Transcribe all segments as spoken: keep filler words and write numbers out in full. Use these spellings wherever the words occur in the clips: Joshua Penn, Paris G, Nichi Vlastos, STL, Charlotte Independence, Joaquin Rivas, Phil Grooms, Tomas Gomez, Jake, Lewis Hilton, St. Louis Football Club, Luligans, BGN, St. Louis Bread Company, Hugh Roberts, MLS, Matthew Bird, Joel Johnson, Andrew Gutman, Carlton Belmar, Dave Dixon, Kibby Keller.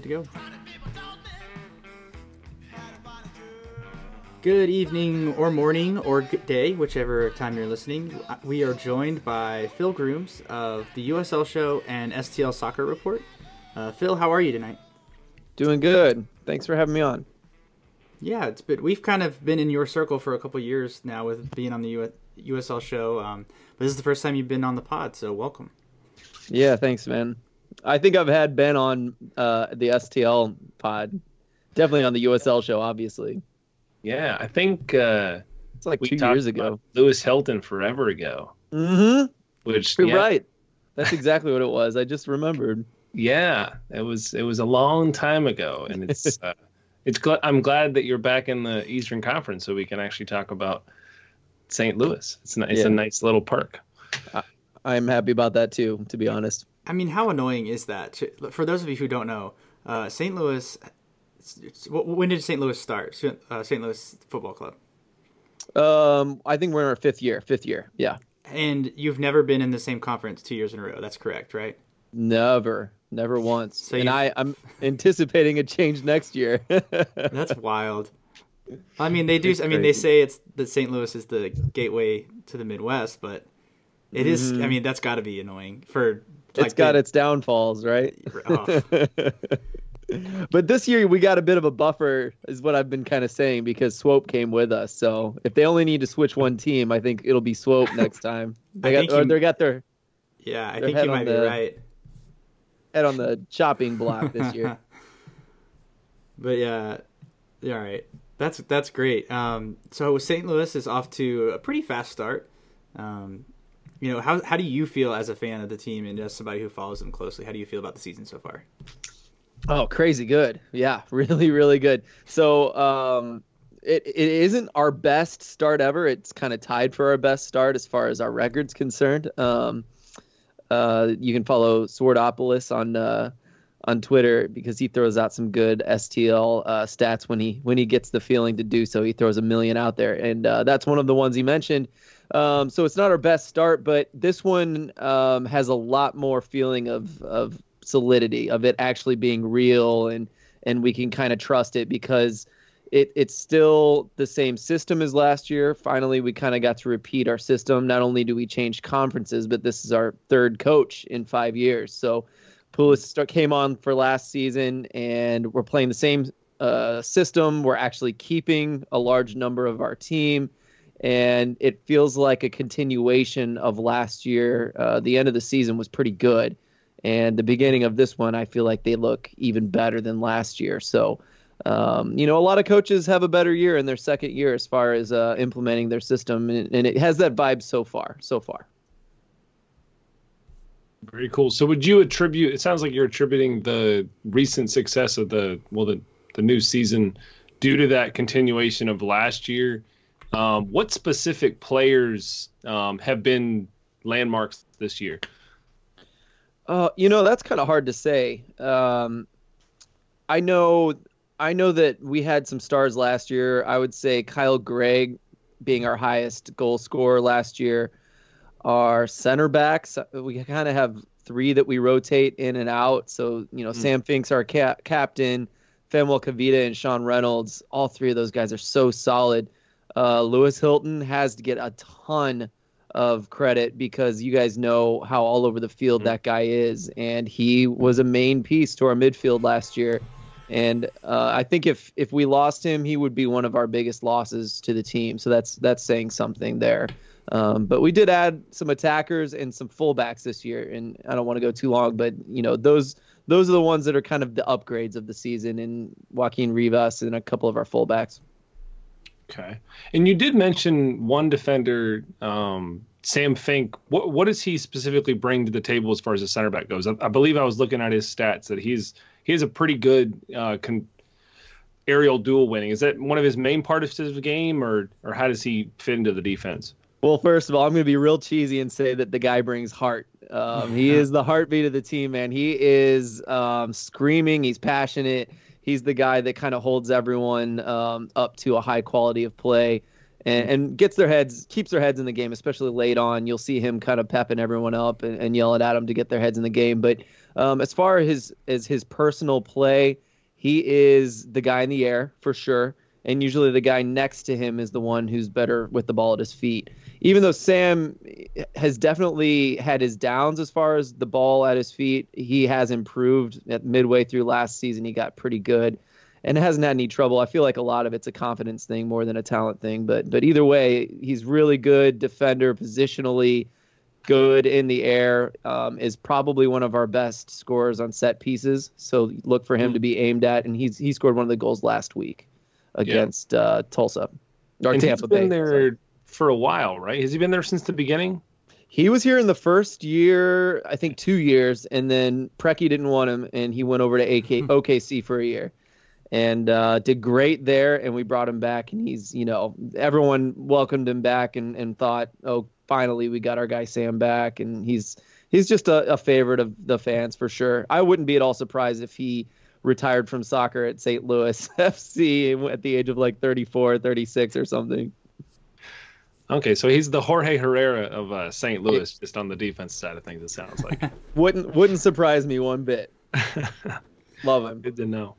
good to go. Good evening or morning or good day, whichever time you're listening. We are joined by Phil Grooms of the U S L Show and S T L Soccer Report. Uh, Phil, how are you tonight? Doing good. Thanks for having me on. Yeah, it's been, we've kind of been in your circle for a couple years now with being on the U S L Show, um, but this is the first time you've been on the pod, so welcome. Yeah, thanks, man. I think I've had Ben on uh, the S T L pod, definitely on the U S L Show, obviously. Yeah, I think uh, it's like two years ago. Lewis Hilton forever ago. Mm-hmm. Which you're yeah. right. That's exactly what it was. I just remembered. Yeah, it was it was a long time ago, and it's uh, it's. Gl- I'm glad that you're back in the Eastern Conference, so we can actually talk about Saint Louis. It's nice. It's yeah. a nice little perk. I, I'm happy about that too, to be honest. I mean, how annoying is that? For those of you who don't know, uh, Saint Louis. When did Saint Louis start? Uh, Saint Louis Football Club. Um, I think we're in our fifth year. Fifth year, yeah. And you've never been in the same conference two years in a row. That's correct, right? Never, never once. So and I, I'm anticipating a change next year. That's wild. I mean, they do. It's I mean, crazy. They say it's that Saint Louis is the gateway to the Midwest, but it is. Mm. I mean, that's got to be annoying for. Like, it's got the, its downfalls, right? Oh. But this year we got a bit of a buffer is what I've been kind of saying, because Swope came with us. So if they only need to switch one team, I think it'll be Swope next time. They got, you, or they got their Yeah, I their think you might be the, right. Head on the chopping block this year. But yeah, yeah, all right. That's that's great. Um, so Saint Louis is off to a pretty fast start. Um, you know, how how do you feel as a fan of the team and as somebody who follows them closely? How do you feel about the season so far? Oh, crazy good. Yeah, really, really good. So um, it it isn't our best start ever. It's kind of tied for our best start as far as our record's concerned. Um, uh, you can follow Swordopolis on uh, on Twitter, because he throws out some good S T L uh, stats when he when he gets the feeling to do so. He throws a million out there, and uh, that's one of the ones he mentioned. Um, so it's not our best start, but this one um, has a lot more feeling of of. solidity of it actually being real, and and we can kind of trust it, because it it's still the same system as last year. Finally, we kind of got to repeat our system. Not only do we change conferences, but this is our third coach in five years. So Pulis came on for last season, and we're playing the same uh, system. We're actually keeping a large number of our team, and it feels like a continuation of last year. Uh, the end of the season was pretty good. And the beginning of this one, I feel like they look even better than last year. So, um, you know, a lot of coaches have a better year in their second year as far as uh, implementing their system. And, and it has that vibe so far, so far. Very cool. So would you attribute, it sounds like you're attributing the recent success of the, well, the, the new season due to that continuation of last year. Um, what specific players um, have been landmarks this year? Uh, you know, that's kind of hard to say. Um, I know I know that we had some stars last year. I would say Kyle Gregg being our highest goal scorer last year. Our center backs, we kind of have three that we rotate in and out. So, you know, mm-hmm. Sam Finks, our cap- captain, Fenwell Cavita, and Sean Reynolds, all three of those guys are so solid. Uh, Lewis Hilton has to get a ton of credit, because you guys know how all over the field that guy is, and he was a main piece to our midfield last year. And uh, I think if if we lost him, he would be one of our biggest losses to the team. So that's that's saying something there. Um, but we did add some attackers and some fullbacks this year, and I don't want to go too long, but you know those those are the ones that are kind of the upgrades of the season, and Joaquin Rivas and a couple of our fullbacks. Okay. And you did mention one defender, um, Sam Fink. What what does he specifically bring to the table as far as the center back goes? I, I believe I was looking at his stats that he's he has a pretty good uh, con- aerial duel winning. Is that one of his main part of his game, or or how does he fit into the defense? Well, first of all, I'm going to be real cheesy and say that the guy brings heart. Um, he is the heartbeat of the team, man. He is um, screaming. He's passionate. He's the guy that kind of holds everyone um, up to a high quality of play. and, and gets their heads, keeps their heads in the game, especially late on. You'll see him kind of pepping everyone up and, and yelling at them to get their heads in the game. But um, as far as, as his personal play, he is the guy in the air for sure. And usually the guy next to him is the one who's better with the ball at his feet. Even though Sam has definitely had his downs as far as the ball at his feet, he has improved. At midway through last season, he got pretty good and hasn't had any trouble. I feel like a lot of it's a confidence thing more than a talent thing. But but either way, he's really good defender, positionally good in the air, um, is probably one of our best scorers on set pieces. So look for him to be aimed at. And he's he scored one of the goals last week against yeah. uh, Tulsa. Or and Tampa he's been Bay, there so. for a while, right? Has he been there since the beginning? He was here in the first year, I think two years, and then Preki didn't want him, and he went over to A K, O K C for a year and uh, did great there, and we brought him back, and he's, you know, everyone welcomed him back and, and thought, oh, finally we got our guy Sam back, and he's he's just a, a favorite of the fans for sure. I wouldn't be at all surprised if he retired from soccer at Saint Louis F C at the age of like thirty-four, thirty-six or something. Okay, so he's the Jorge Herrera of uh, Saint Louis, just on the defense side of things, it sounds like. wouldn't wouldn't surprise me one bit. Love him. Good to know.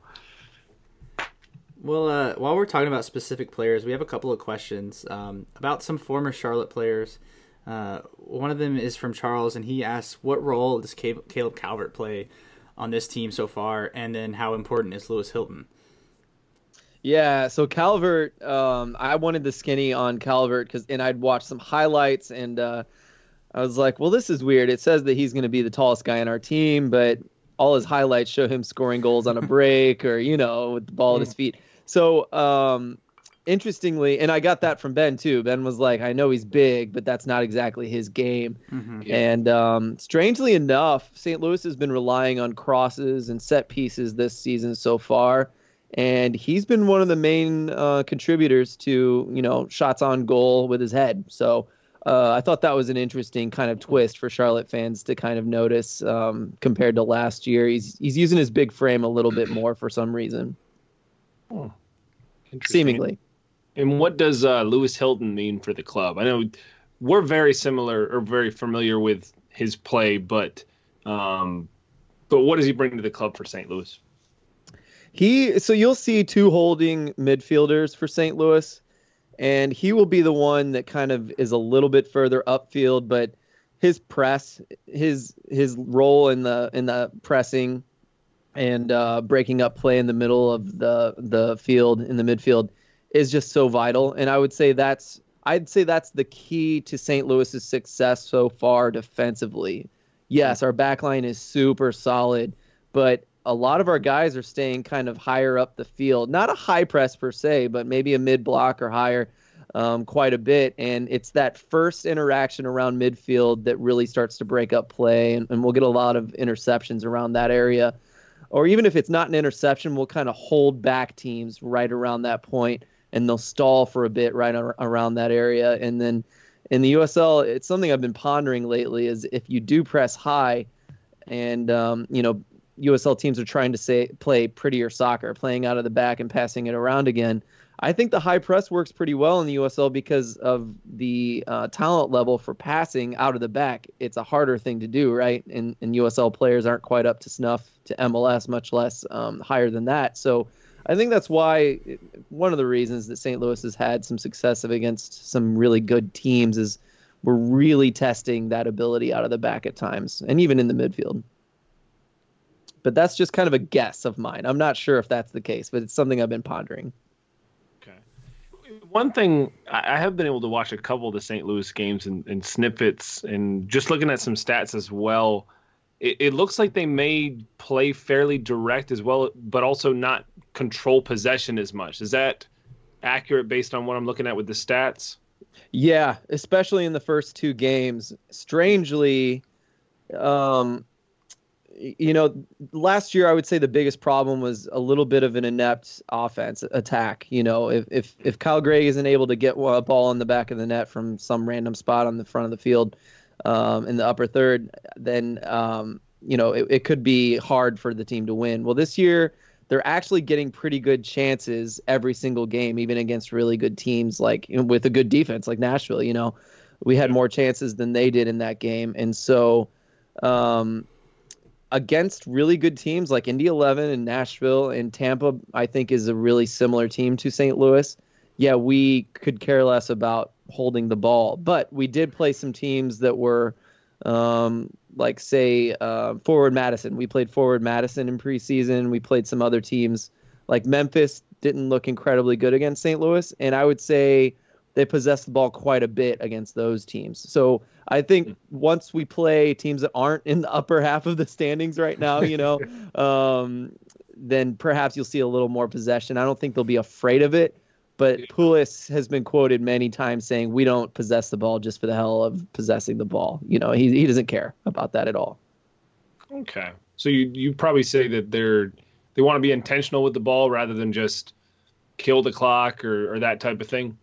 Well, uh, while we're talking about specific players, we have a couple of questions um, about some former Charlotte players. Uh, one of them is from Charles, and he asks, what role does Caleb Calvert play on this team so far, and then how important is Lewis Hilton? Yeah, so Calvert, um, I wanted the skinny on Calvert, because and I'd watched some highlights, and uh, I was like, well, this is weird. It says that he's going to be the tallest guy on our team, but all his highlights show him scoring goals on a break or, you know, with the ball yeah. at his feet. So um, interestingly, and I got that from Ben too. Ben was like, I know he's big, but that's not exactly his game. Mm-hmm. Yeah. And um, strangely enough, Saint Louis has been relying on crosses and set pieces this season so far. And he's been one of the main uh, contributors to, you know, shots on goal with his head. So uh, I thought that was an interesting kind of twist for Charlotte fans to kind of notice um, compared to last year. He's he's using his big frame a little bit more for some reason. Oh, seemingly. And what does uh, Lewis Hilton mean for the club? I know we're very similar or very familiar with his play, but um, but what does he bring to the club for Saint Louis? He so you'll see two holding midfielders for Saint Louis, and he will be the one that kind of is a little bit further upfield, but his press, his his role in the in the pressing and uh, breaking up play in the middle of the the field in the midfield is just so vital. And I would say that's I'd say that's the key to Saint Louis's success so far defensively. Yes, our back line is super solid, but a lot of our guys are staying kind of higher up the field, not a high press per se, but maybe a mid block or higher um, quite a bit. And it's that first interaction around midfield that really starts to break up play. And, and we'll get a lot of interceptions around that area, or even if it's not an interception, we'll kind of hold back teams right around that point, and they'll stall for a bit right ar- around that area. And then in the U S L, it's something I've been pondering lately is if you do press high and, um, you know, U S L teams are trying to say play prettier soccer, playing out of the back and passing it around again. I think the high press works pretty well in the U S L because of the uh, talent level for passing out of the back. It's a harder thing to do, right? And, and U S L players aren't quite up to snuff to M L S, much less um, higher than that. So I think that's why one of the reasons that Saint Louis has had some success against some really good teams is we're really testing that ability out of the back at times and even in the midfield. But that's just kind of a guess of mine. I'm not sure if that's the case, but it's something I've been pondering. Okay. One thing, I have been able to watch a couple of the Saint Louis games and, and snippets, and just looking at some stats as well, it, it looks like they may play fairly direct as well, but also not control possession as much. Is that accurate based on what I'm looking at with the stats? Yeah, especially in the first two games. Strangely, um, you know, last year I would say the biggest problem was a little bit of an inept offense attack. You know, if if if Kyle Gregg isn't able to get a ball in the back of the net from some random spot on the front of the field um, in the upper third, then, um, you know, it, it could be hard for the team to win. Well, this year they're actually getting pretty good chances every single game, even against really good teams, like, you know, with a good defense like Nashville. You know, we had more chances than they did in that game. And so um, against really good teams like Indy eleven and Nashville and Tampa, I think is a really similar team to Saint Louis. Yeah, we could care less about holding the ball, but we did play some teams that were um, like, say, uh, Forward Madison. We played Forward Madison in preseason. We played some other teams like Memphis. Didn't look incredibly good against Saint Louis, and I would say they possessed the ball quite a bit against those teams. So I think once we play teams that aren't in the upper half of the standings right now, you know, um, then perhaps you'll see a little more possession. I don't think they'll be afraid of it. But Pulis has been quoted many times saying we don't possess the ball just for the hell of possessing the ball. You know, he he doesn't care about that at all. Okay. So you you probably say that they're they want to be intentional with the ball rather than just kill the clock or, or that type of thing.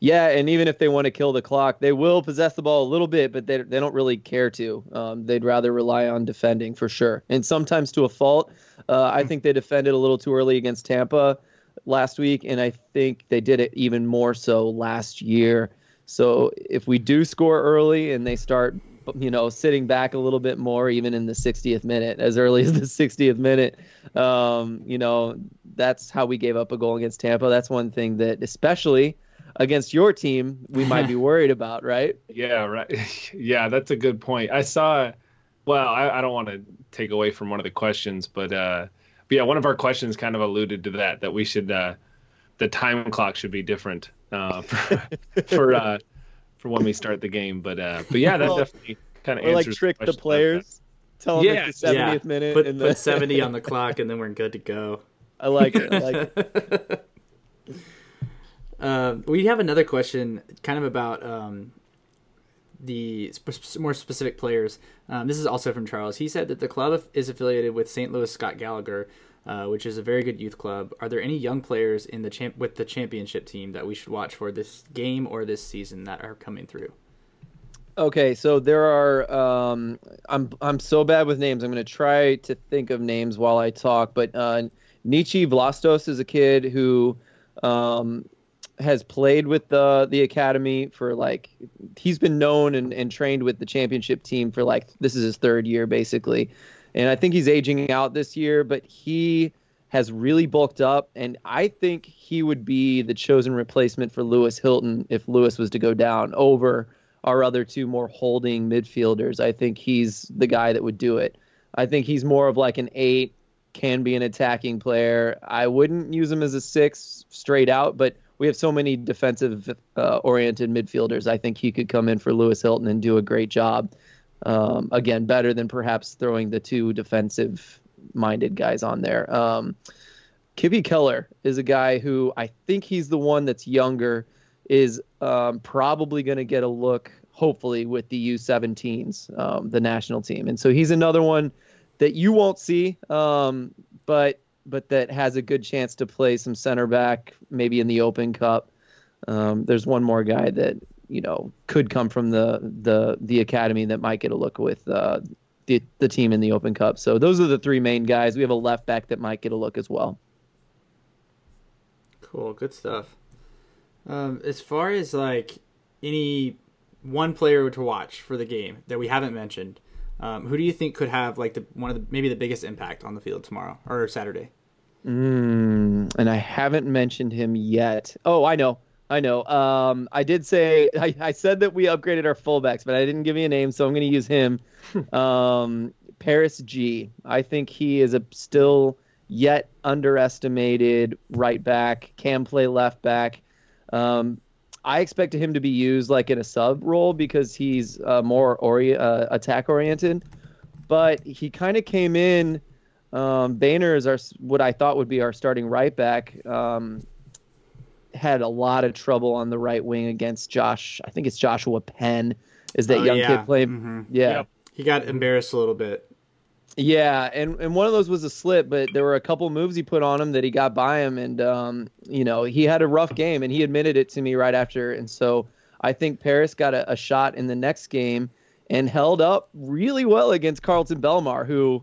Yeah, and even if they want to kill the clock, they will possess the ball a little bit, but they they don't really care to. Um, they'd rather rely on defending for sure. And sometimes to a fault. Uh, I think they defended a little too early against Tampa last week, and I think they did it even more so last year. So if we do score early and they start, you know, sitting back a little bit more, even in the sixtieth minute, as early as the sixtieth minute, um, you know, that's how we gave up a goal against Tampa. That's one thing that, especially against your team, we might be worried about, right? Yeah, right. Yeah, that's a good point. I saw, well, I, I don't want to take away from one of the questions, but uh, But yeah, one of our questions kind of alluded to that, that we should, uh, the time clock should be different uh, for for, uh, for when we start the game. But uh, but yeah, that well, definitely kind of answers. Or like trick the, the players, tell them yeah, it's the seventieth yeah. minute. Put, and the... put seventy on the clock and then we're good to go. I like it. I like it. um, we have another question kind of about um, the sp- more specific players. Um, this is also from Charles. He said that the club is affiliated with Saint Louis Scott Gallagher, uh, which is a very good youth club. Are there any young players in the champ- with the championship team that we should watch for this game or this season that are coming through? Okay, so there are. Um, I'm I'm so bad with names. I'm going to try to think of names while I talk. But uh, Nichi Vlastos is a kid who. Um, has played with the the academy for like he's been known and, and trained with the championship team for like this is his third year basically, and I think he's aging out this year, but he has really bulked up, and I think he would be the chosen replacement for Lewis Hilton if Lewis was to go down over our other two more holding midfielders. I think he's the guy that would do it. I think he's more of like an eight, can be an attacking player. I wouldn't use him as a six straight out, but we have so many defensive-oriented uh, midfielders. I think he could come in for Lewis Hilton and do a great job. Um, again, better than perhaps throwing the two defensive-minded guys on there. Um, Kibby Keller is a guy who I think he's the one that's younger, is um, probably going to get a look, hopefully, with the U seventeens, um, the national team. And so he's another one that you won't see, um, but... but that has a good chance to play some center back, maybe in the Open Cup. Um, there's one more guy that, you know, could come from the the the academy that might get a look with uh, the the team in the Open Cup. So those are the three main guys. We have a left back that might get a look as well. Cool, good stuff. Um, as far as like any one player to watch for the game that we haven't mentioned, Um, who do you think could have like the one of the maybe the biggest impact on the field tomorrow or Saturday? Mm, and I haven't mentioned him yet. Oh, I know, I know. Um, I did say I, I said that we upgraded our fullbacks, but I didn't give you a name, so I'm going to use him. um, Paris G. I think he is a still yet underestimated right back. Can play left back. Um, I expected him to be used like in a sub role because he's uh, more ori- uh, attack oriented, but he kind of came in. Um, Boehner is our what I thought would be our starting right back. Um, had a lot of trouble on the right wing against Josh. I think it's Joshua Penn. Is that oh, young yeah. kid playing? Mm-hmm. Yeah, yep. He got embarrassed a little bit. Yeah, and, and one of those was a slip, but there were a couple moves he put on him that he got by him, and, um, you know, he had a rough game, and he admitted it to me right after, and so I think Paris got a, a shot in the next game and held up really well against Carlton Belmar, who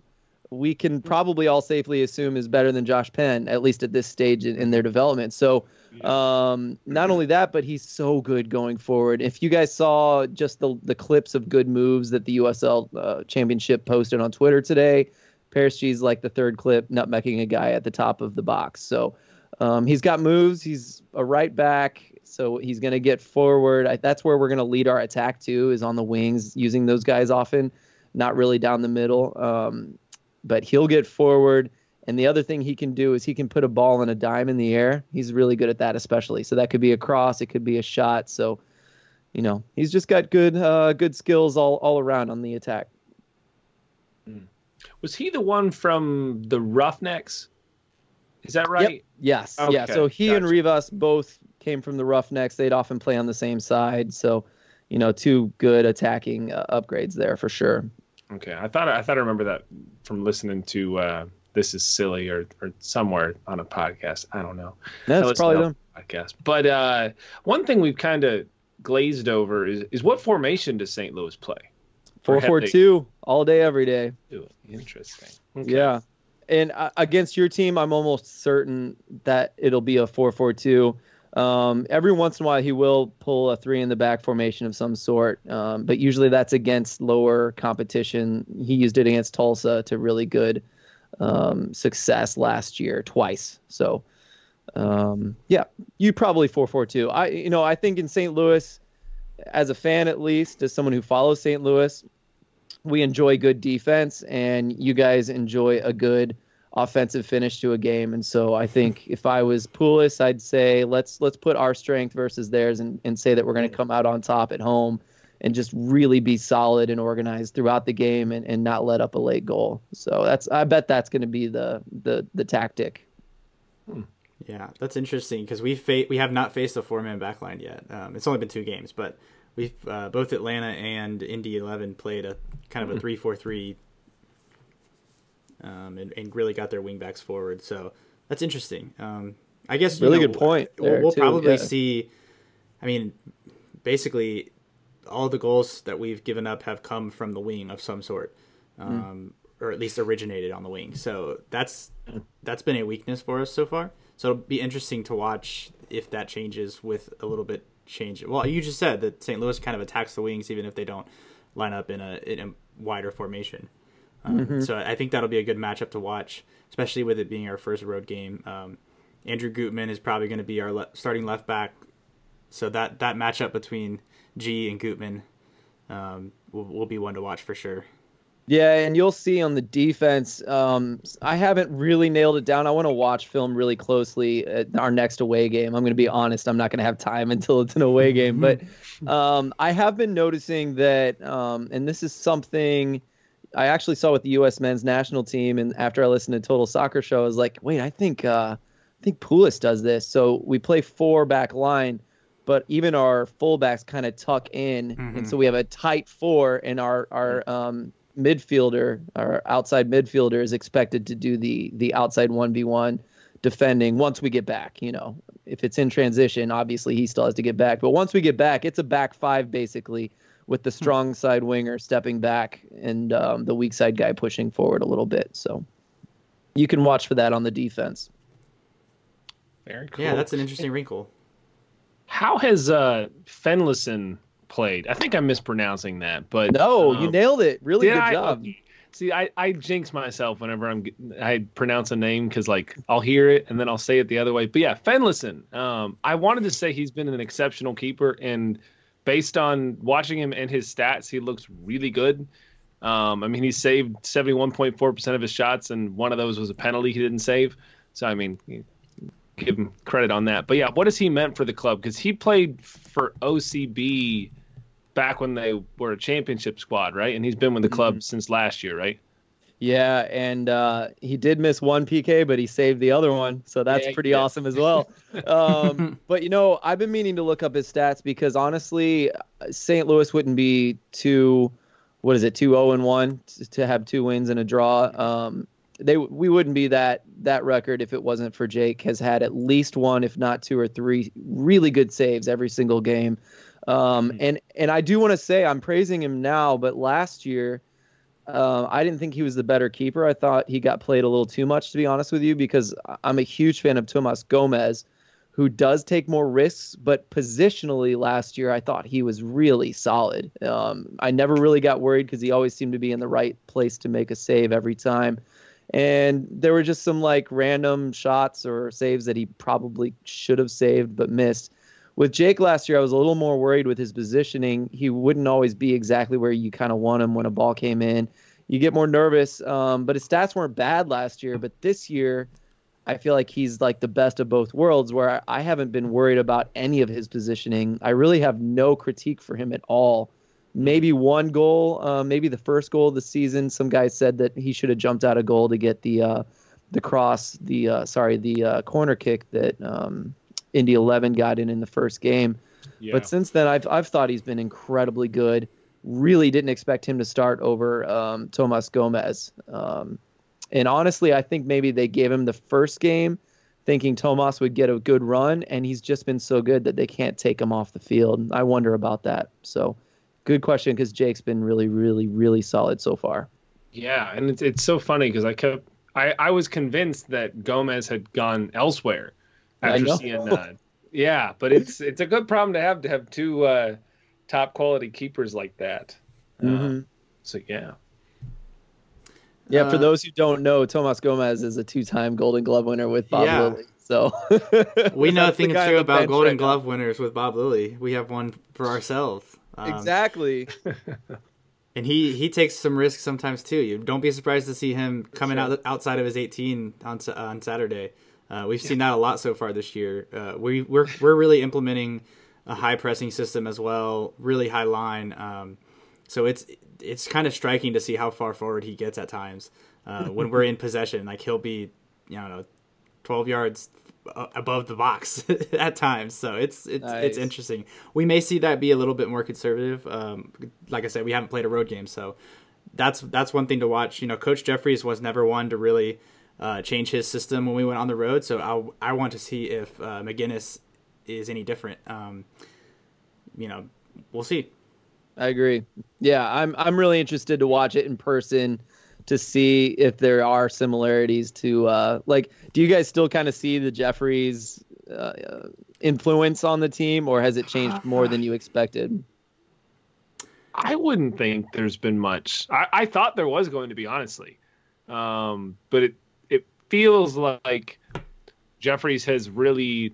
we can probably all safely assume is better than Josh Penn, at least at this stage in, in their development. So um, not only that, but he's so good going forward. If you guys saw just the, the clips of good moves that the U S L uh, championship posted on Twitter today, Paris G's like the third clip, nutmegging a guy at the top of the box. So um, he's got moves. He's a right back. So he's going to get forward. I, that's where we're going to lead our attack to, is on the wings, using those guys often, not really down the middle. Um, but he'll get forward. And the other thing he can do is he can put a ball and a dime in the air. He's really good at that, especially. So that could be a cross. It could be a shot. So, you know, he's just got good uh, good skills all, all around on the attack. Was he the one from the Roughnecks? Is that right? Yep. Yes. Okay. Yeah. So he gotcha. and Rivas both came from the Roughnecks. They'd often play on the same side. So, you know, two good attacking uh, upgrades there for sure. Okay. I thought I thought I remember that from listening to uh, This Is Silly or, or somewhere on a podcast. I don't know. That's probably them. Podcast. But uh, one thing we've kind of glazed over is, is what formation does Saint Louis play? four four two all day, every day. Ooh, interesting. Okay. Yeah. And uh, against your team, I'm almost certain that it'll be a four four two. Um, every once in a while, he will pull a three in the back formation of some sort, um, but usually that's against lower competition. He used it against Tulsa to really good um, success last year twice. So, um, yeah, you probably four four two. I, you know, I think in Saint Louis, as a fan at least, as someone who follows Saint Louis, we enjoy good defense, and you guys enjoy a good offensive finish to a game. And so I think if I was Pulis, I'd say let's let's put our strength versus theirs and, and say that we're going to come out on top at home and just really be solid and organized throughout the game and, and not let up a late goal. So that's I bet that's going to be the the the tactic. Hmm. Yeah, that's interesting because we fa- we have not faced a four-man backline yet. Um, it's only been two games, but we've uh, both Atlanta and Indy eleven played a kind of a three four three, um, and, and really got their wingbacks forward. So that's interesting. Um, I guess really you know, good point. We'll, we'll too, probably yeah. see. I mean, basically, all the goals that we've given up have come from the wing of some sort, um, mm. or at least originated on the wing. So that's that's been a weakness for us so far. So it'll be interesting to watch if that changes with a little bit. Change it. Well, you just said that Saint Louis kind of attacks the wings even if they don't line up in a in a wider formation. Um, mm-hmm. So I think that'll be a good matchup to watch, especially with it being our first road game. Um, Andrew Gutman is probably going to be our le- starting left back, so that that matchup between G and Gutman um, will, will be one to watch for sure. Yeah, and you'll see on the defense, um, I haven't really nailed it down. I want to watch film really closely at our next away game. I'm going to be honest. I'm not going to have time until it's an away game. But um, I have been noticing that, um, and this is something I actually saw with the U S men's national team. And after I listened to Total Soccer Show, I was like, wait, I think uh, I think Pulis does this. So we play four back line, but even our fullbacks kind of tuck in. Mm-hmm. And so we have a tight four, and our our um, – midfielder or outside midfielder is expected to do the the outside one v one defending once we get back. You know, if it's in transition, obviously he still has to get back, but once we get back, it's a back five basically, with the strong side winger stepping back and um, the weak side guy pushing forward a little bit. So you can watch for that on the defense. Very cool. Yeah, that's an interesting wrinkle. How has uh Fenlison played? I think I'm mispronouncing that, but no, um, you nailed it. Really good I, job. See, I, I jinx myself whenever I'm I pronounce a name because like I'll hear it and then I'll say it the other way. But yeah, Fenlison. Um, I wanted to say he's been an exceptional keeper, and based on watching him and his stats, he looks really good. Um, I mean, he saved seventy-one point four percent of his shots, and one of those was a penalty he didn't save. So I mean, give him credit on that. But yeah, what has he meant for the club? Because he played for O C B back when they were a championship squad, right? And he's been with the club mm-hmm. since last year, right? Yeah, and uh, he did miss one P K, but he saved the other one, so that's yeah, pretty yeah. awesome as well. um, but, you know, I've been meaning to look up his stats because, honestly, Saint Louis wouldn't be too, what is it, two oh and one to have two wins and a draw. Um, they We wouldn't be that, that record if it wasn't for Jake has had at least one, if not two or three, really good saves every single game. Um, and, and I do want to say I'm praising him now, but last year Uh, I didn't think he was the better keeper. I thought he got played a little too much, to be honest with you, because I'm a huge fan of Tomas Gomez, who does take more risks, but positionally last year I thought he was really solid. Um, I never really got worried because he always seemed to be in the right place to make a save every time. And there were just some like random shots or saves that he probably should have saved but missed. With Jake last year, I was a little more worried with his positioning. He wouldn't always be exactly where you kind of want him when a ball came in. You get more nervous, um, but his stats weren't bad last year. But this year, I feel like he's like the best of both worlds, where I haven't been worried about any of his positioning. I really have no critique for him at all. Maybe one goal, uh, maybe the first goal of the season. Some guys said that he should have jumped out a goal to get the uh, the cross, the uh, sorry, the uh, corner kick that um, Indy eleven got in in the first game. Yeah. But since then, I've I've thought he's been incredibly good. Really didn't expect him to start over um, Tomas Gomez. Um, And honestly, I think maybe they gave him the first game thinking Tomas would get a good run, and he's just been so good that they can't take him off the field. I wonder about that. So good question, because Jake's been really, really, really solid so far. Yeah, and it's it's so funny because I kept I, I was convinced that Gomez had gone elsewhere after seeing that. Yeah, but it's it's a good problem to have to have two uh, top quality keepers like that. Mm-hmm. Uh, so yeah. Yeah, for those who don't know, Tomas Gomez is a two-time Golden Glove winner with Bob yeah. Lilly. So we know things true about Golden right Glove now. Winners with Bob Lilly. We have one for ourselves. Um, exactly. And he, he takes some risks sometimes too. You don't be surprised to see him coming sure. out outside of his eighteen on uh, on Saturday. Uh, we've yeah. seen that a lot so far this year. Uh, we we're we're really implementing a high pressing system as well, really high line. Um, so it's. It's kind of striking to see how far forward he gets at times uh, when we're in possession. Like he'll be, you know, twelve yards above the box at times. So it's it's nice. It's interesting. We may see that be a little bit more conservative. Um, like I said, we haven't played a road game, so that's that's one thing to watch. You know, Coach Jeffries was never one to really uh, change his system when we went on the road. So I I want to see if uh, McGinnis is any different. Um, you know, we'll see. I agree. Yeah, I'm I'm really interested to watch it in person to see if there are similarities to uh, like. Do you guys still kind of see the Jeffries uh, influence on the team, or has it changed more than you expected? I wouldn't think there's been much. I, I thought there was going to be, honestly, um, but it it feels like Jeffries has really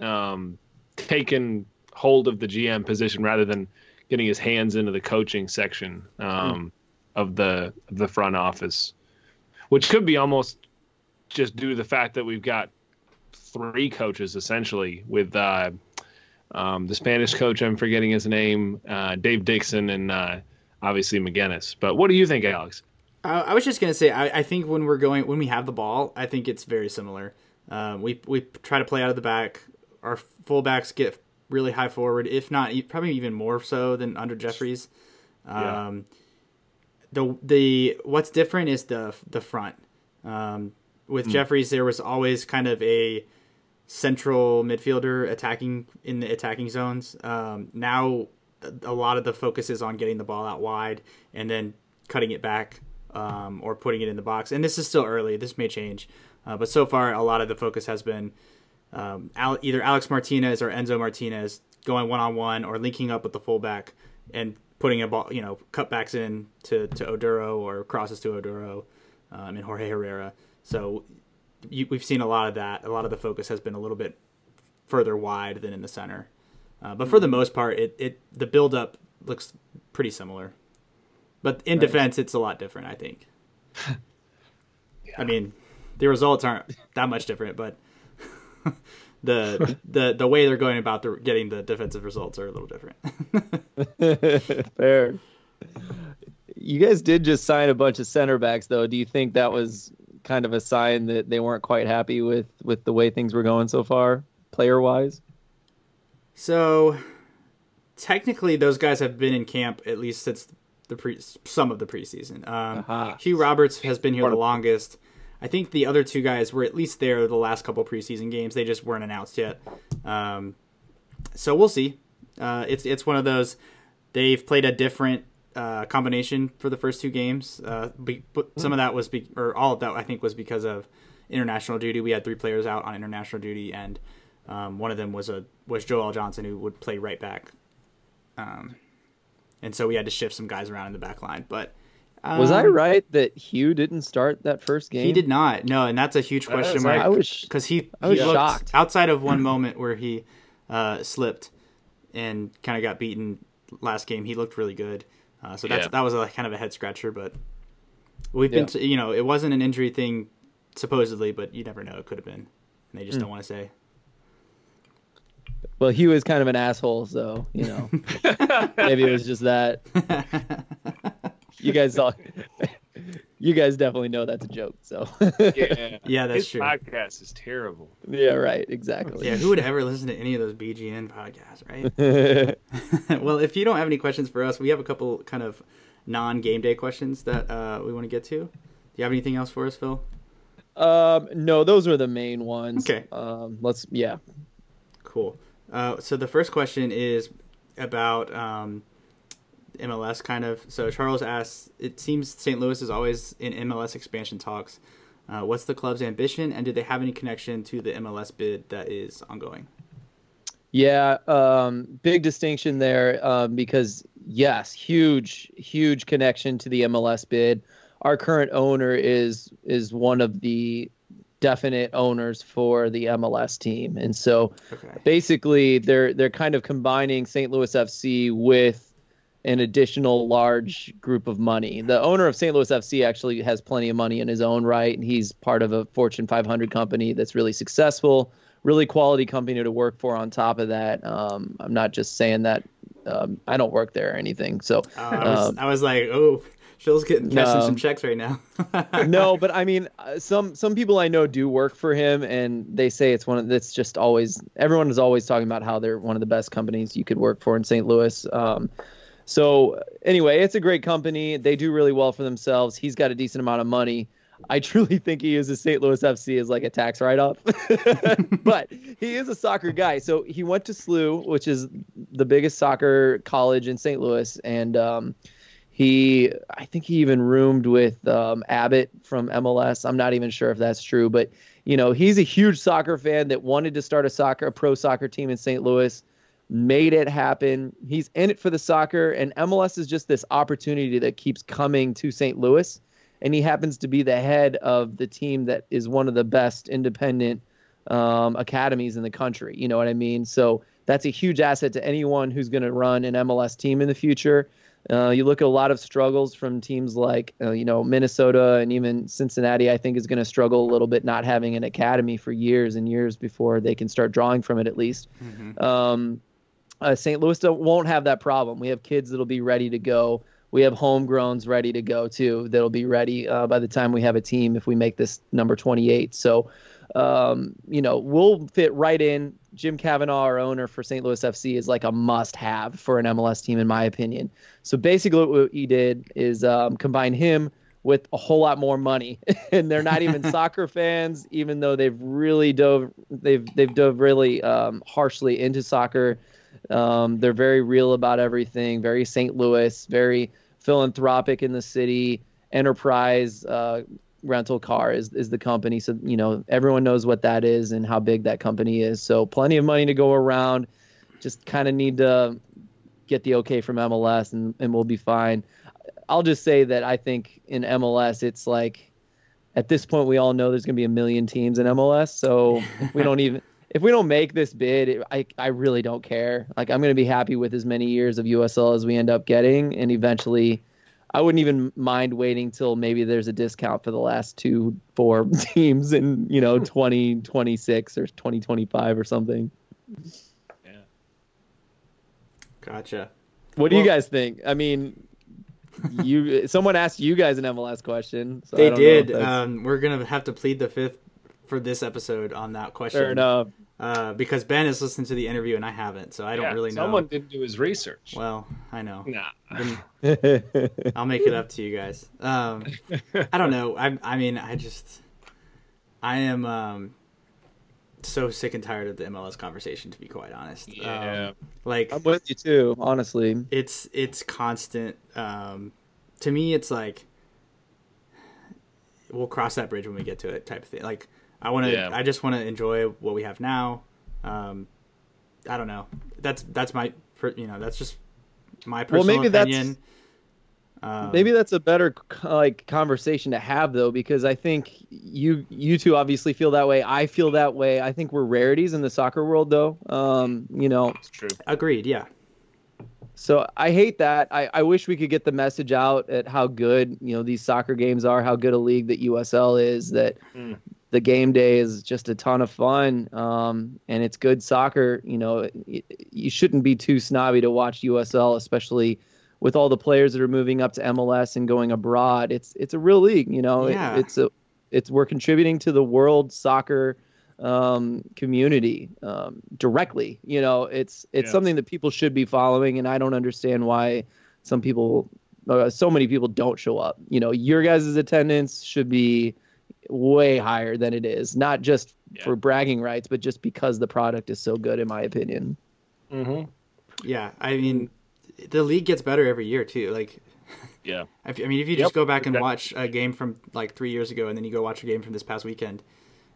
um, taken hold of the G M position rather than getting his hands into the coaching section um, mm. of the of the front office, which could be almost just due to the fact that we've got three coaches essentially with uh, um, the Spanish coach, I'm forgetting his name, uh, Dave Dixon, and uh, obviously McGinnis. But what do you think, Alex? I, I was just gonna say, I, I think when we're going when we have the ball, I think it's very similar. Uh, we we try to play out of the back. Our fullbacks get really high forward, if not probably even more so than under Jeffries. Um, yeah. The the what's different is the the front. Um, with mm. Jeffries, there was always kind of a central midfielder attacking in the attacking zones. Um, now a lot of the focus is on getting the ball out wide and then cutting it back um, or putting it in the box. And this is still early. This may change, uh, but so far a lot of the focus has been Um, either Alex Martinez or Enzo Martinez going one-on-one or linking up with the fullback and putting a ball, you know, cutbacks in to, to Oduro or crosses to Oduro um, and Jorge Herrera. So you, we've seen a lot of that. A lot of the focus has been a little bit further wide than in the center. Uh, but for the most part, it, it the build-up looks pretty similar. But in right. defense, it's a lot different, I think. yeah. I mean, the results aren't that much different, but the the the way they're going about the, getting the defensive results are a little different. Fair. You guys did just sign a bunch of center backs, though. Do you think that was kind of a sign that they weren't quite happy with, with the way things were going so far, player-wise? So, technically, those guys have been in camp at least since the pre some of the preseason. Um, uh-huh. Hugh Roberts has been here the longest. I think the other two guys were at least there the last couple preseason games. They just weren't announced yet. Um, so we'll see. Uh, it's it's one of those. They've played a different uh, combination for the first two games. Uh, but some of that was, be- or all of that, I think, was because of international duty. We had three players out on international duty, and um, one of them was a was Joel Johnson, who would play right back. Um, and so we had to shift some guys around in the back line. But um, was I right that Hugh didn't start that first game? He did not. No, and that's a huge question mark. I was because he, I was he looked, shocked. Outside of one moment where he uh, slipped and kind of got beaten last game, he looked really good. Uh, so that's, yeah. that was a, kind of a head scratcher. But we've yeah. been, to, you know, it wasn't an injury thing supposedly, but you never know. It could have been, and they just mm. don't want to say. Well, Hugh is kind of an asshole, so you know, maybe it was just that. You guys all, you guys definitely know that's a joke. So yeah, yeah, that's His true. Podcast is terrible. Yeah, right. Exactly. Yeah, who would ever listen to any of those B G N podcasts, right? Well, if you don't have any questions for us, we have a couple kind of non-game day questions that uh, we want to get to. Do you have anything else for us, Phil? Um, no, those are the main ones. Okay. Um, let's yeah. Cool. Uh, so the first question is about um, M L S, kind of. So Charles asks, it seems Saint Louis is always in M L S expansion talks. Uh, what's the club's ambition, and do they have any connection to the M L S bid that is ongoing? Yeah, um, big distinction there um, because, yes, huge, huge connection to the M L S bid. Our current owner is is one of the definite owners for the M L S team, and so okay. basically they're they're kind of combining Saint Louis F C with an additional large group of money. The owner of Saint Louis F C actually has plenty of money in his own right, and he's part of a Fortune five hundred company that's really successful, really quality company to work for. On top of that, um, I'm not just saying that um, I don't work there or anything. So uh, I, was, um, I was like, oh. Phil's getting cashing no. some checks right now. No, but I mean, some some people I know do work for him, and they say it's one of that's just always everyone is always talking about how they're one of the best companies you could work for in Saint Louis. Um, so anyway, it's a great company. They do really well for themselves. He's got a decent amount of money. I truly think he uses Saint Louis F C as like a tax write-off, but he is a soccer guy. So he went to S L U, which is the biggest soccer college in Saint Louis, and um, He, I think he even roomed with um, Abbott from M L S. I'm not even sure if that's true, but you know, he's a huge soccer fan that wanted to start a soccer, a pro soccer team in Saint Louis, made it happen. He's in it for the soccer, and M L S is just this opportunity that keeps coming to Saint Louis. And he happens to be the head of the team that is one of the best independent um, academies in the country. You know what I mean? So that's a huge asset to anyone who's going to run an M L S team in the future. Uh, you look at a lot of struggles from teams like, uh, you know, Minnesota and even Cincinnati, I think, is going to struggle a little bit not having an academy for years and years before they can start drawing from it, at least. Mm-hmm. Um, uh, Saint Louis won't have that problem. We have kids that'll be ready to go. We have homegrowns ready to go, too, that'll be ready uh, by the time we have a team if we make this number twenty-eight. So, um, you know, we'll fit right in. Jim Cavanaugh, our owner for Saint Louis F C, is like a must-have for an M L S team, in my opinion. So basically what he did is um, combine him with a whole lot more money. And they're not even soccer fans, even though they've really dove they've they've dove really um, harshly into soccer. Um, they're very real about everything, very Saint Louis, very philanthropic in the city, enterprise, uh rental car is, is the company. So, you know, everyone knows what that is and how big that company is. So plenty of money to go around. Just kind of need to get the okay from M L S and, and we'll be fine. I'll just say that I think in M L S, it's like at this point, we all know there's going to be a million teams in M L S. So we don't even, if we don't make this bid, it, I, I really don't care. Like I'm going to be happy with as many years of U S L as we end up getting. And eventually, I wouldn't even mind waiting till maybe there's a discount for the last two, four teams in, you know, twenty twenty-six or twenty twenty-five or something. Yeah. Gotcha. What do well, you guys think? I mean, you someone asked you guys an M L S question. So they I don't did. Know um, we're going to have to plead the fifth for this episode on that question. Fair enough. Uh, because Ben has listened to the interview and I haven't, so I don't yeah, really know. Someone didn't do his research. Well, I know. Nah. I'll make it up to you guys. Um, I don't know. I, I mean, I just, I am, um, so sick and tired of the M L S conversation, to be quite honest. Yeah, um, like I'm with you too. Honestly, it's it's constant. Um, to me, it's like we'll cross that bridge when we get to it, type of thing. Like I want to, yeah. I just want to enjoy what we have now. Um, I don't know. That's that's my, you know, that's just my personal well, maybe opinion. That's, um, maybe that's a better like conversation to have though, because I think you you two obviously feel that way. I feel that way. I think we're rarities in the soccer world though. Um, you know, it's true. Agreed. Yeah. So I hate that. I, I wish we could get the message out at how good, you know, these soccer games are, how good a league that U S L is, that mm. the game day is just a ton of fun. Um, and it's good soccer. You know, it, you shouldn't be too snobby to watch U S L, especially with all the players that are moving up to M L S and going abroad. It's, it's a real league, you know, yeah. it, it's, a, it's, we're contributing to the world soccer um community um directly, you know. It's it's yeah. something that people should be following, and I don't understand why some people uh, so many people don't show up. You know, your guys' attendance should be way higher than it is, not just yeah. for bragging rights, but just because the product is so good, in my opinion. Mm-hmm. Yeah, I mean, the league gets better every year too, like yeah if, I mean, if you just yep. go back and watch a game from like three years ago and then you go watch a game from this past weekend,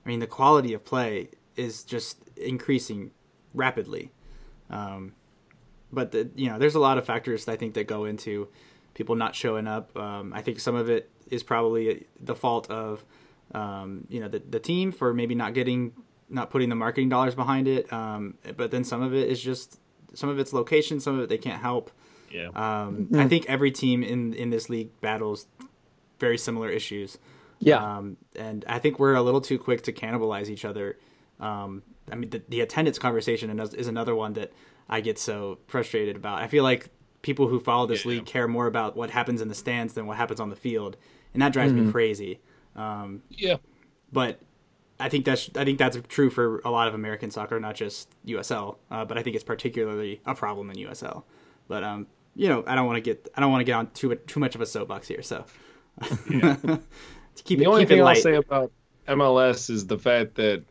I mean, the quality of play is just increasing rapidly. Um, but, the, you know, there's a lot of factors, I think, that go into people not showing up. Um, I think some of it is probably the fault of, um, you know, the, the team for maybe not getting, not putting the marketing dollars behind it. Um, but then some of it is just, some of it's location, some of it they can't help. Yeah. Um, mm-hmm. I think every team in, in this league battles very similar issues. Yeah. Um, and I think we're a little too quick to cannibalize each other. Um, I mean, the, the attendance conversation is another one that I get so frustrated about. I feel like people who follow this yeah, league yeah. care more about what happens in the stands than what happens on the field. And that drives mm-hmm. me crazy. Um, yeah. But I think that's, I think that's true for a lot of American soccer, not just U S L. Uh, but I think it's particularly a problem in U S L. But, um, you know, I don't want to get, I don't want to get on too, too much of a soapbox here. So, yeah. Keep the it, only keep thing I'll say about M L S is the fact that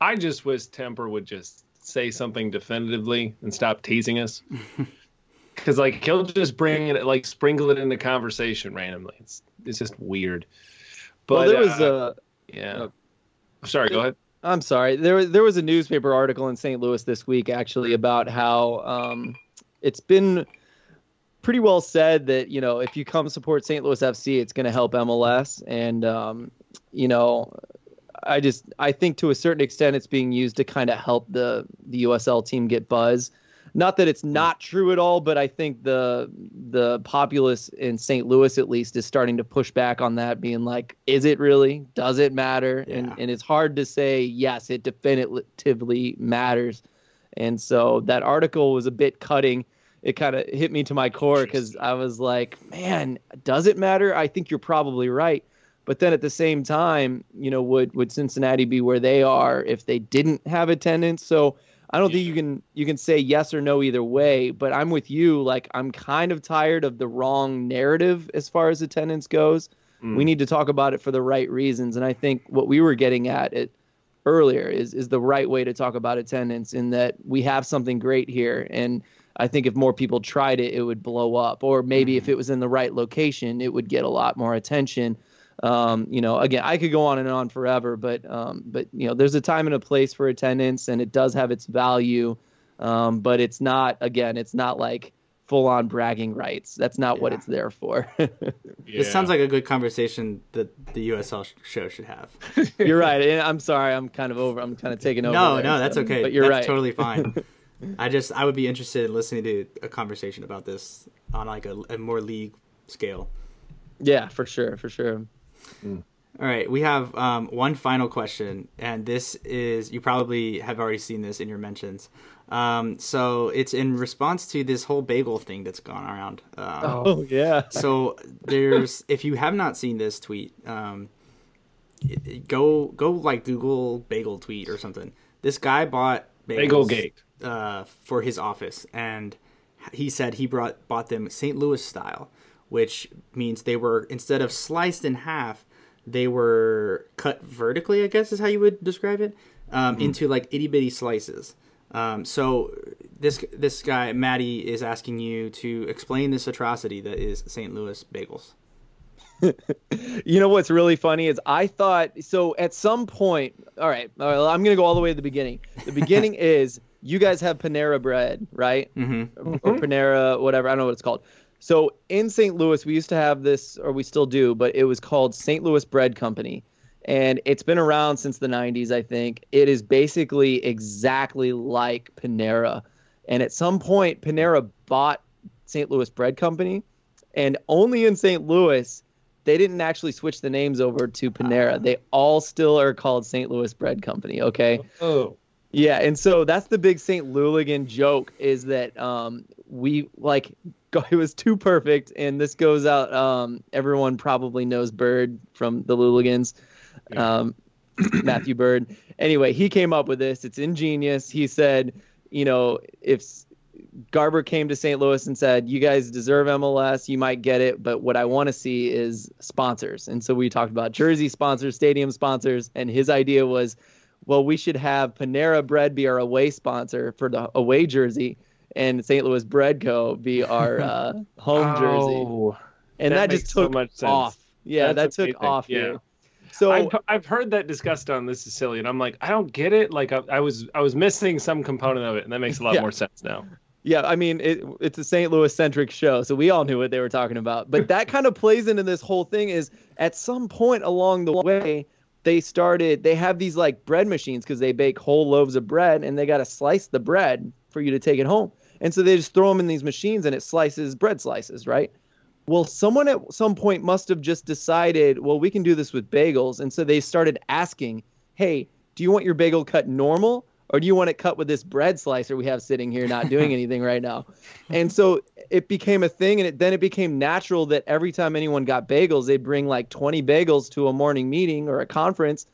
I just wish Temper would just say something definitively and stop teasing us, because like he'll just bring it, like sprinkle it into conversation randomly. It's it's just weird. But well, there was uh, a yeah. Uh, sorry, go ahead. I'm sorry. There there was a newspaper article in Saint Louis this week actually about how um, it's been pretty well said that, you know, if you come support Saint Louis F C, it's going to help M L S. And, um, you know, I just I think to a certain extent it's being used to kind of help the, the U S L team get buzz. Not that it's not true at all, but I think the the populace in Saint Louis, at least, is starting to push back on that, being like, is it really? Does it matter? Yeah. And, and it's hard to say, yes, it definitively matters. And so that article was a bit cutting. It kind of hit me to my core because I was like, man, does it matter? I think you're probably right. But then at the same time, you know, would would Cincinnati be where they are if they didn't have attendance? So I don't yeah. think you can you can say yes or no either way. But I'm with you. Like, I'm kind of tired of the wrong narrative as far as attendance goes. Mm. We need to talk about it for the right reasons. And I think what we were getting at it earlier is is the right way to talk about attendance, in that we have something great here. And I think if more people tried it, it would blow up. Or maybe mm-hmm. if it was in the right location, it would get a lot more attention. Um, you know, again, I could go on and on forever, but, um, but you know, there's a time and a place for attendance, and it does have its value. Um, but it's not, again, it's not like full-on bragging rights. That's not yeah. what it's there for. yeah. This sounds like a good conversation that the U S L show should have. You're right. And I'm sorry. I'm kind of over. I'm kind of taking over. No, there, no, that's so, okay. But you're that's right. That's totally fine. I just I would be interested in listening to a conversation about this on like a, a more league scale. Yeah, for sure, for sure. Mm. All right, we have um, one final question, and this is, you probably have already seen this in your mentions. Um, so it's in response to this whole bagel thing that's gone around. Um, oh yeah. So there's if you have not seen this tweet, um, it, it, go go like Google bagel tweet or something. This guy bought bagels, Bagelgate. Uh, for his office, and he said he brought bought them Saint Louis style, which means they were, instead of sliced in half, they were cut vertically, I guess is how you would describe it, um, mm. into like itty bitty slices. Um, so this this guy Maddie is asking you to explain this atrocity that is Saint Louis bagels. You know what's really funny is I thought so at some point. All right, all right I'm gonna go all the way to the beginning. The beginning is you guys have Panera Bread, right? Mm-hmm. Or, or Panera, whatever. I don't know what it's called. So in Saint Louis, we used to have this, or we still do, but it was called Saint Louis Bread Company. And it's been around since the nineties, I think. It is basically exactly like Panera. And at some point, Panera bought Saint Louis Bread Company. And only in Saint Louis, they didn't actually switch the names over to Panera. They all still are called Saint Louis Bread Company, okay? Oh. Yeah, and so that's the big Saint Luligan joke is that um, we, like... It was too perfect, and this goes out. Um, everyone probably knows Bird from the Luligans, yeah. um, Matthew Bird. Anyway, he came up with this. It's ingenious. He said, you know, if Garber came to Saint Louis and said, you guys deserve M L S, you might get it, but what I want to see is sponsors. And so we talked about jersey sponsors, stadium sponsors, and his idea was, well, we should have Panera Bread be our away sponsor for the away jersey, and Saint Louis Bread Co. be our uh, home oh, jersey. And that, that just took so much sense. off. Yeah, That's that took off. Yeah. Here. So I've, I've heard that discussed on This Is Silly, and I'm like, I don't get it. Like I, I was I was missing some component of it, and that makes a lot yeah. more sense now. Yeah, I mean, it, it's a Saint Louis-centric show, so we all knew what they were talking about. But that kind of plays into this whole thing is at some point along the way, they started, they have these like bread machines because they bake whole loaves of bread, and they got to slice the bread for you to take it home. And so they just throw them in these machines and it slices bread slices, right? Well, someone at some point must have just decided, well, we can do this with bagels. And so they started asking, hey, do you want your bagel cut normal or do you want it cut with this bread slicer we have sitting here not doing anything right now? And so it became a thing, and it, then it became natural that every time anyone got bagels, they'd bring like twenty bagels to a morning meeting or a conference,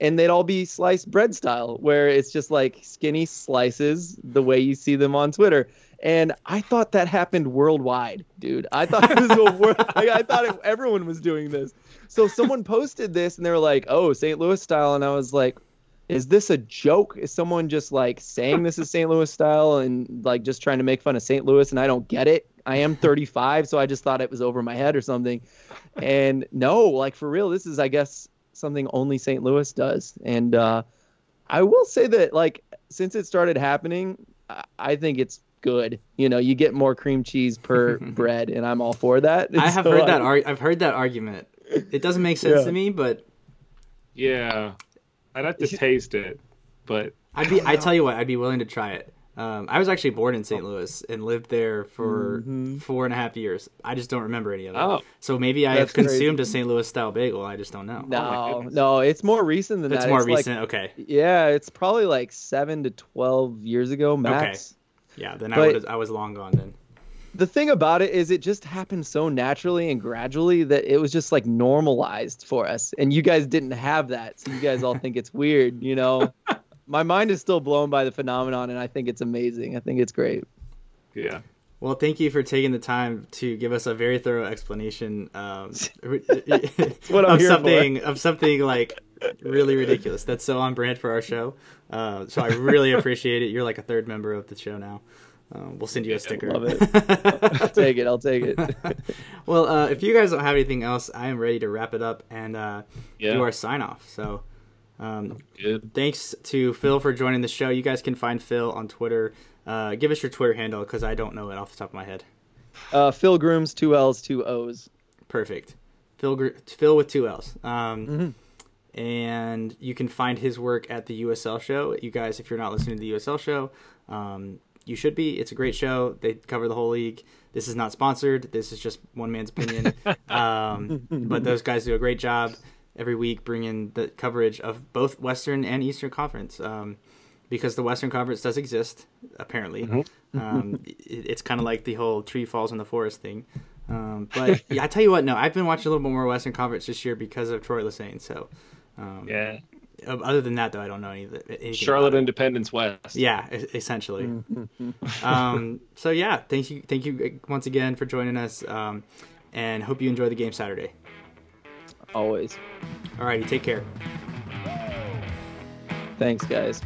and they'd all be sliced bread style, where it's just like skinny slices the way you see them on Twitter. And I thought that happened worldwide, dude. I thought it was the world. Like, I thought it, everyone was doing this. So someone posted this, and they were like, "Oh, Saint Louis style," and I was like, "Is this a joke? Is someone just like saying this is Saint Louis style and like just trying to make fun of Saint Louis?" And I don't get it. I am thirty-five, so I just thought it was over my head or something. And no, like for real, this is, I guess, something only Saint Louis does. And uh, I will say that, like, since it started happening, I, I think it's good. You know, you get more cream cheese per bread, and I'm all for that. And I have so heard I... that. Ar- I've heard that argument. It doesn't make sense yeah. to me, but yeah, I'd have to taste it. But I'd be. I tell you what, I'd be willing to try it. Um, I was actually born in Saint Louis and lived there for mm-hmm. four and a half years. I just don't remember any of that. Oh, so maybe I have consumed crazy. a Saint Louis style bagel. I just don't know. No, oh no, it's more recent than it's that. More it's more recent. Like, okay. Yeah, it's probably like seven to twelve years ago max. Okay. Yeah, then but I, I was long gone then. The thing about it is it just happened so naturally and gradually that it was just like normalized for us. And you guys didn't have that, so you guys all think it's weird, you know? My mind is still blown by the phenomenon, and I think it's amazing. I think it's great. Yeah. Well, thank you for taking the time to give us a very thorough explanation um, what I'm of something for. of something like really ridiculous. That's so on brand for our show. Uh, so I really appreciate it. You're like a third member of the show now. Uh, we'll send you a sticker. I love it. I'll take it. I'll take it. Well, uh, if you guys don't have anything else, I am ready to wrap it up and uh, yeah. do our sign off. So. Um, thanks to Phil for joining the show. You guys can find Phil on Twitter. Uh, give us your Twitter handle because I don't know it off the top of my head. Uh, Phil Grooms, two L's, two O's. Perfect. Phil Gr- Phil with two L's. Um, mm-hmm. And you can find his work at the U S L show. You guys, if you're not listening to the U S L show, um, you should be. It's a great show. They cover the whole league. This is not sponsored. This is just one man's opinion. um, but those guys do a great job every week, bring in the coverage of both Western and Eastern Conference, um, because the Western Conference does exist, apparently. Mm-hmm. Um, it, it's kind of like the whole tree falls in the forest thing. Um, but yeah, I tell you what, no, I've been watching a little bit more Western Conference this year because of Troy Lesane. So um, yeah. Other than that, though, I don't know any, anything. Charlotte Independence West. Yeah, essentially. Mm-hmm. um, so yeah, thank you, thank you once again for joining us, um, and hope you enjoy the game Saturday. Always. All right, you take care. Thanks, guys.